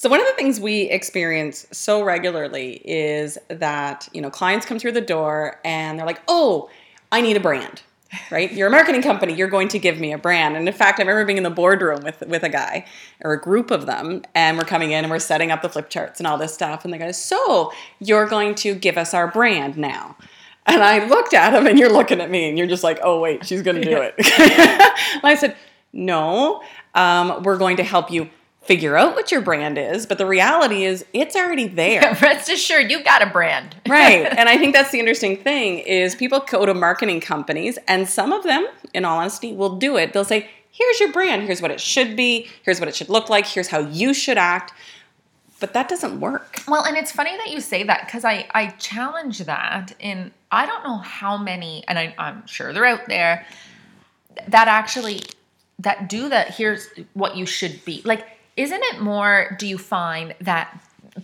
So one of the things we experience so regularly is that, you know, clients come through the door and they're like, oh, I need a brand, right? You're a marketing company. You're going to give me a brand. And in fact, I remember being in the boardroom with a guy or a group of them, and we're coming in and we're setting up the flip charts and all this stuff. And the guy goes, so you're going to give us our brand now. And I looked at him, and you're looking at me and you're just like, oh, wait, she's going to do it. And I said, no, we're going to help you figure out what your brand is, but the reality is it's already there. Yeah, rest assured, you got a brand. Right. And I think that's the interesting thing is people go to marketing companies, and some of them, in all honesty, will do it. They'll say, here's your brand. Here's what it should be. Here's what it should look like. Here's how you should act. But that doesn't work. Well, and it's funny that you say that because I challenge that in I don't know how many, and I'm sure they're out there, that actually that do that. Here's what you should be. Like, isn't it more, do you find that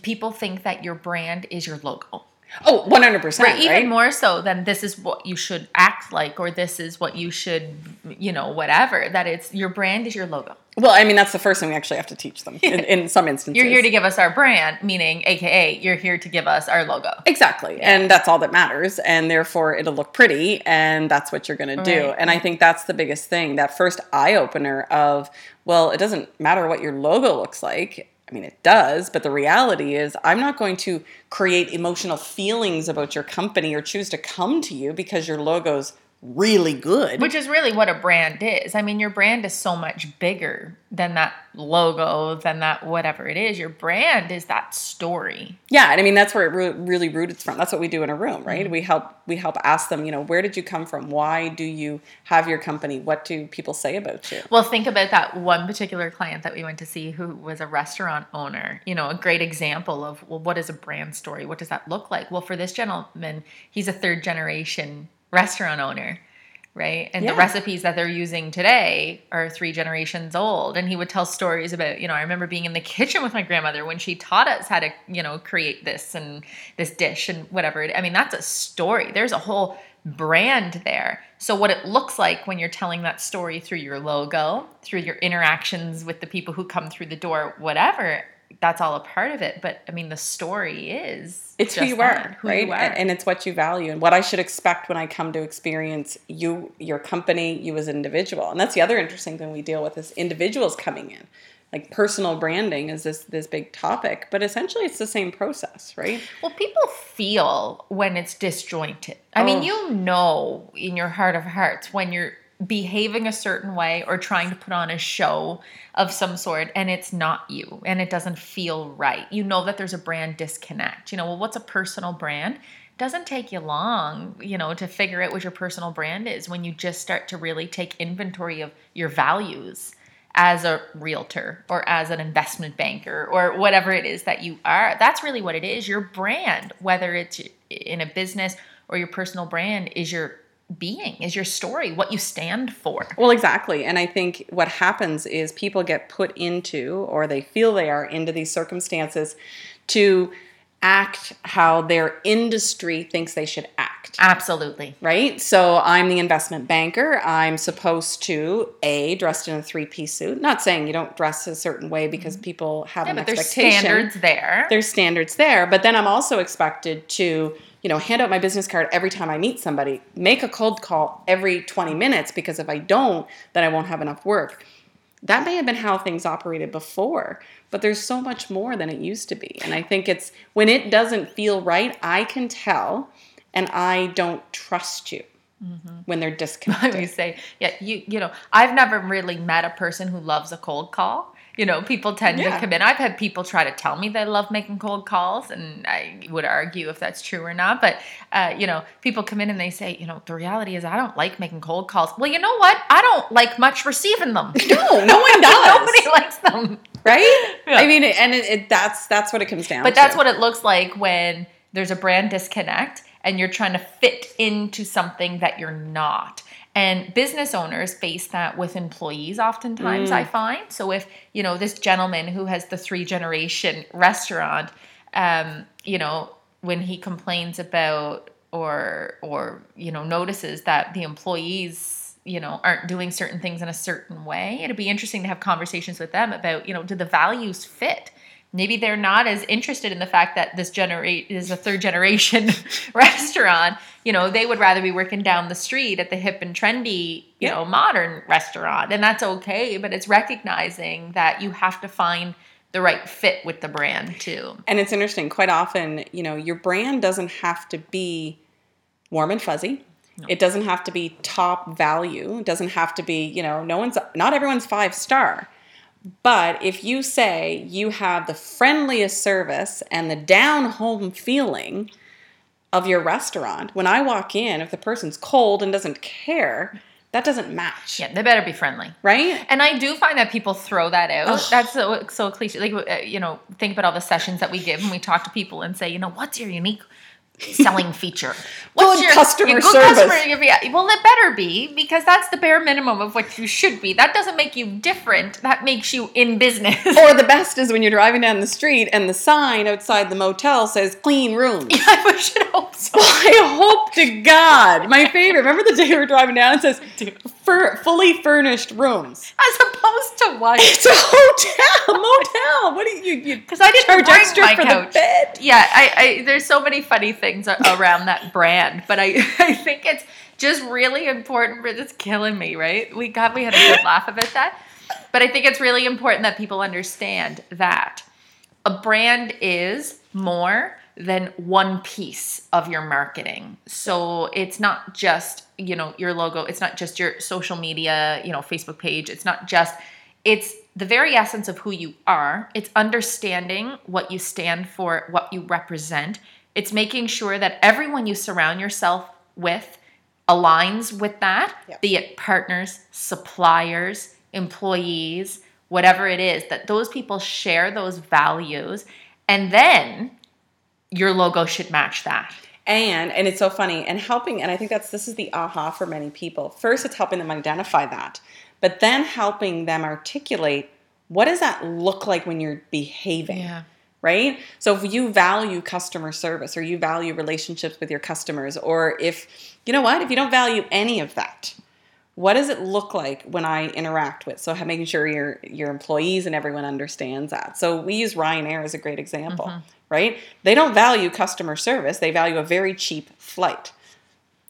people think that your brand is your logo? Oh, 100%. Right? Even more so than this is what you should act like, or this is what you should, you know, whatever. That it's your brand is your logo. Well, I mean, that's the first thing we actually have to teach them in some instances. You're here to give us our brand, meaning, AKA, you're here to give us our logo. Exactly. Yeah. And that's all that matters. And therefore, it'll look pretty. And that's what you're going to do. Right. And I think that's the biggest thing, that first eye-opener of, well, it doesn't matter what your logo looks like. I mean, it does, but the reality is I'm not going to create emotional feelings about your company or choose to come to you because your logo's really good. Which is really what a brand is. I mean, your brand is so much bigger than that logo, than that whatever it is. Your brand is that story. Yeah, and I mean, that's where it really rooted from. That's what we do in a room, right? Mm-hmm. We help ask them, you know, where did you come from? Why do you have your company? What do people say about you? Well, think about that one particular client that we went to see who was a restaurant owner. You know, a great example of, well, what is a brand story? What does that look like? Well, for this gentleman, he's a third generation restaurant owner, right? And the recipes that they're using today are 3 generations old. And he would tell stories about, you know, I remember being in the kitchen with my grandmother when she taught us how to, you know, create this and this dish and whatever. I mean, that's a story. There's a whole brand there. So what it looks like when you're telling that story through your logo, through your interactions with the people who come through the door, whatever, that's all a part of it. But I mean, the story is it's who you are, right? And it's what you value and what I should expect when I come to experience you, your company, you as an individual. And that's the other interesting thing we deal with is individuals coming in. Like personal branding is this big topic, but essentially it's the same process, right? Well, people feel when it's disjointed. I mean, you know, in your heart of hearts, when you're behaving a certain way or trying to put on a show of some sort and it's not you and it doesn't feel right. You know that there's a brand disconnect. You know, well, what's a personal brand? It doesn't take you long, you know, to figure out what your personal brand is when you just start to really take inventory of your values as a realtor or as an investment banker or whatever it is that you are. That's really what it is. Your brand, whether it's in a business or your personal brand, is your being, is your story, what you stand for. Well, exactly. And I think what happens is people get put into, or they feel they are into these circumstances to act how their industry thinks they should act. Absolutely. Right? So I'm the investment banker. I'm supposed to, A, dressed in a 3-piece suit. Not saying you don't dress a certain way because people have an expectation. There's standards there. There's standards there. But then I'm also expected to, you know, hand out my business card every time I meet somebody, make a cold call every 20 minutes, because if I don't, then I won't have enough work. That may have been how things operated before, but there's so much more than it used to be. And I think it's when it doesn't feel right, I can tell, and I don't trust you when they're disconnected. You say, you know, I've never really met a person who loves a cold call. You know, people tend to come in. I've had people try to tell me they love making cold calls, and I would argue if that's true or not. But, you know, people come in and they say, you know, the reality is I don't like making cold calls. Well, you know what? I don't like much receiving them. No, no one does. Nobody likes them. Right? Yeah. I mean, and that's what it comes down to. But that's what it looks like when there's a brand disconnect and you're trying to fit into something that you're not. And business owners face that with employees oftentimes, I find. So if, you know, this gentleman who has the 3-generation restaurant, you know, when he complains about or you know, notices that the employees, you know, aren't doing certain things in a certain way, it'd be interesting to have conversations with them about, you know, do the values fit? maybe they're not as interested in the fact that this is a third generation restaurant. You know, they would rather be working down the street at the hip and trendy, you know, modern restaurant. And that's okay, but it's recognizing that you have to find the right fit with the brand too. And it's interesting. Quite often, you know, your brand doesn't have to be warm and fuzzy. No. It doesn't have to be top value. It doesn't have to be, you know, not everyone's 5-star. But if you say you have the friendliest service and the down-home feeling of your restaurant, when I walk in, if the person's cold and doesn't care, that doesn't match. Yeah, they better be friendly. Right? And I do find that people throw that out. Ugh. That's so cliche. Like, you know, think about all the sessions that we give and we talk to people and say, you know, what's your unique selling feature? What's your good customer service? Well, it better be, because that's the bare minimum of what you should be. That doesn't make you different. That makes you in business. Or the best is when you're driving down the street and the sign outside the motel says clean rooms. Yeah, I should hope so. Well, I hope to God. My favorite. Remember the day we were driving down and it says fully furnished rooms. As opposed to what? It's a hotel. Motel. What do you because I didn't charge extra for couch. The bed. Yeah, I there's so many funny things around that brand, but I think it's just really important. But it's killing me, right? We had a good laugh about that, but I think it's really important that people understand that a brand is more than one piece of your marketing. So it's not just, you know, your logo. It's not just your social media, you know, Facebook page. It's the very essence of who you are. It's understanding what you stand for, what you represent. It's making sure that everyone you surround yourself with aligns with that, be it partners, suppliers, employees, whatever it is, that those people share those values. And then your logo should match that. And it's so funny. And helping, and I think this is the aha for many people. First, it's helping them identify that, but then helping them articulate, what does that look like when you're behaving? Yeah. Right? So if you value customer service, or you value relationships with your customers, or if you don't value any of that, what does it look like when I interact with? So making sure your employees and everyone understands that. So we use Ryanair as a great example, right? They don't value customer service. They value a very cheap flight.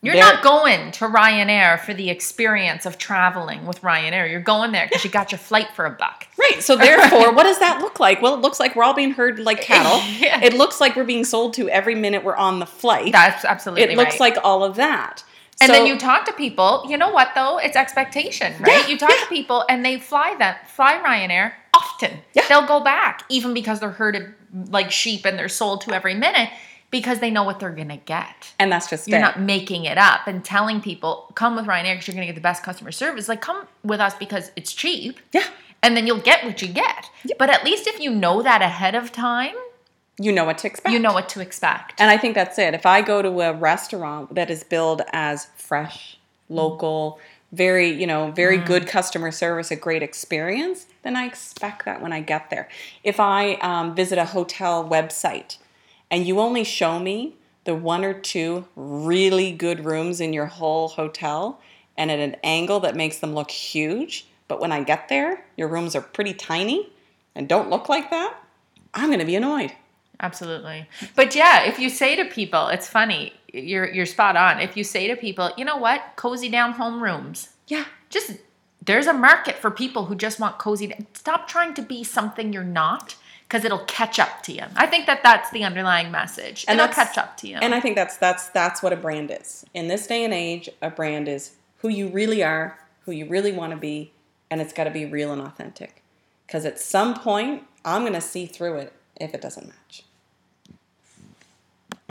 You're not going to Ryanair for the experience of traveling with Ryanair. You're going there because you got your flight for $1. Right. So therefore, what does that look like? Well, it looks like we're all being herded like cattle. Yeah. It looks like we're being sold to every minute we're on the flight. That's absolutely right. It looks like all of that. And then you talk to people. You know what, though? It's expectation, right? Yeah, you talk to people and they fly Ryanair often. Yeah. They'll go back, even because they're herded like sheep and they're sold to every minute. Because they know what they're going to get. And that's just You're not making it up and telling people, come with Ryanair because you're going to get the best customer service. Like, come with us because it's cheap. Yeah. And then you'll get what you get. Yeah. But at least if you know that ahead of time. You know what to expect. And I think that's it. If I go to a restaurant that is billed as fresh, local, very good customer service, a great experience, then I expect that when I get there. If I visit a hotel website and you only show me the 1 or 2 really good rooms in your whole hotel and at an angle that makes them look huge, but when I get there, your rooms are pretty tiny and don't look like that, I'm going to be annoyed. Absolutely. But yeah, if you say to people, it's funny, you're spot on. If you say to people, you know what, cozy down home rooms. Yeah. Just, there's a market for people who just want cozy. Stop trying to be something you're not. Because it'll catch up to you. I think that's the underlying message. And it'll catch up to you. And I think that's what a brand is. In this day and age, a brand is who you really are, who you really want to be, and it's got to be real and authentic. Because at some point, I'm going to see through it if it doesn't match.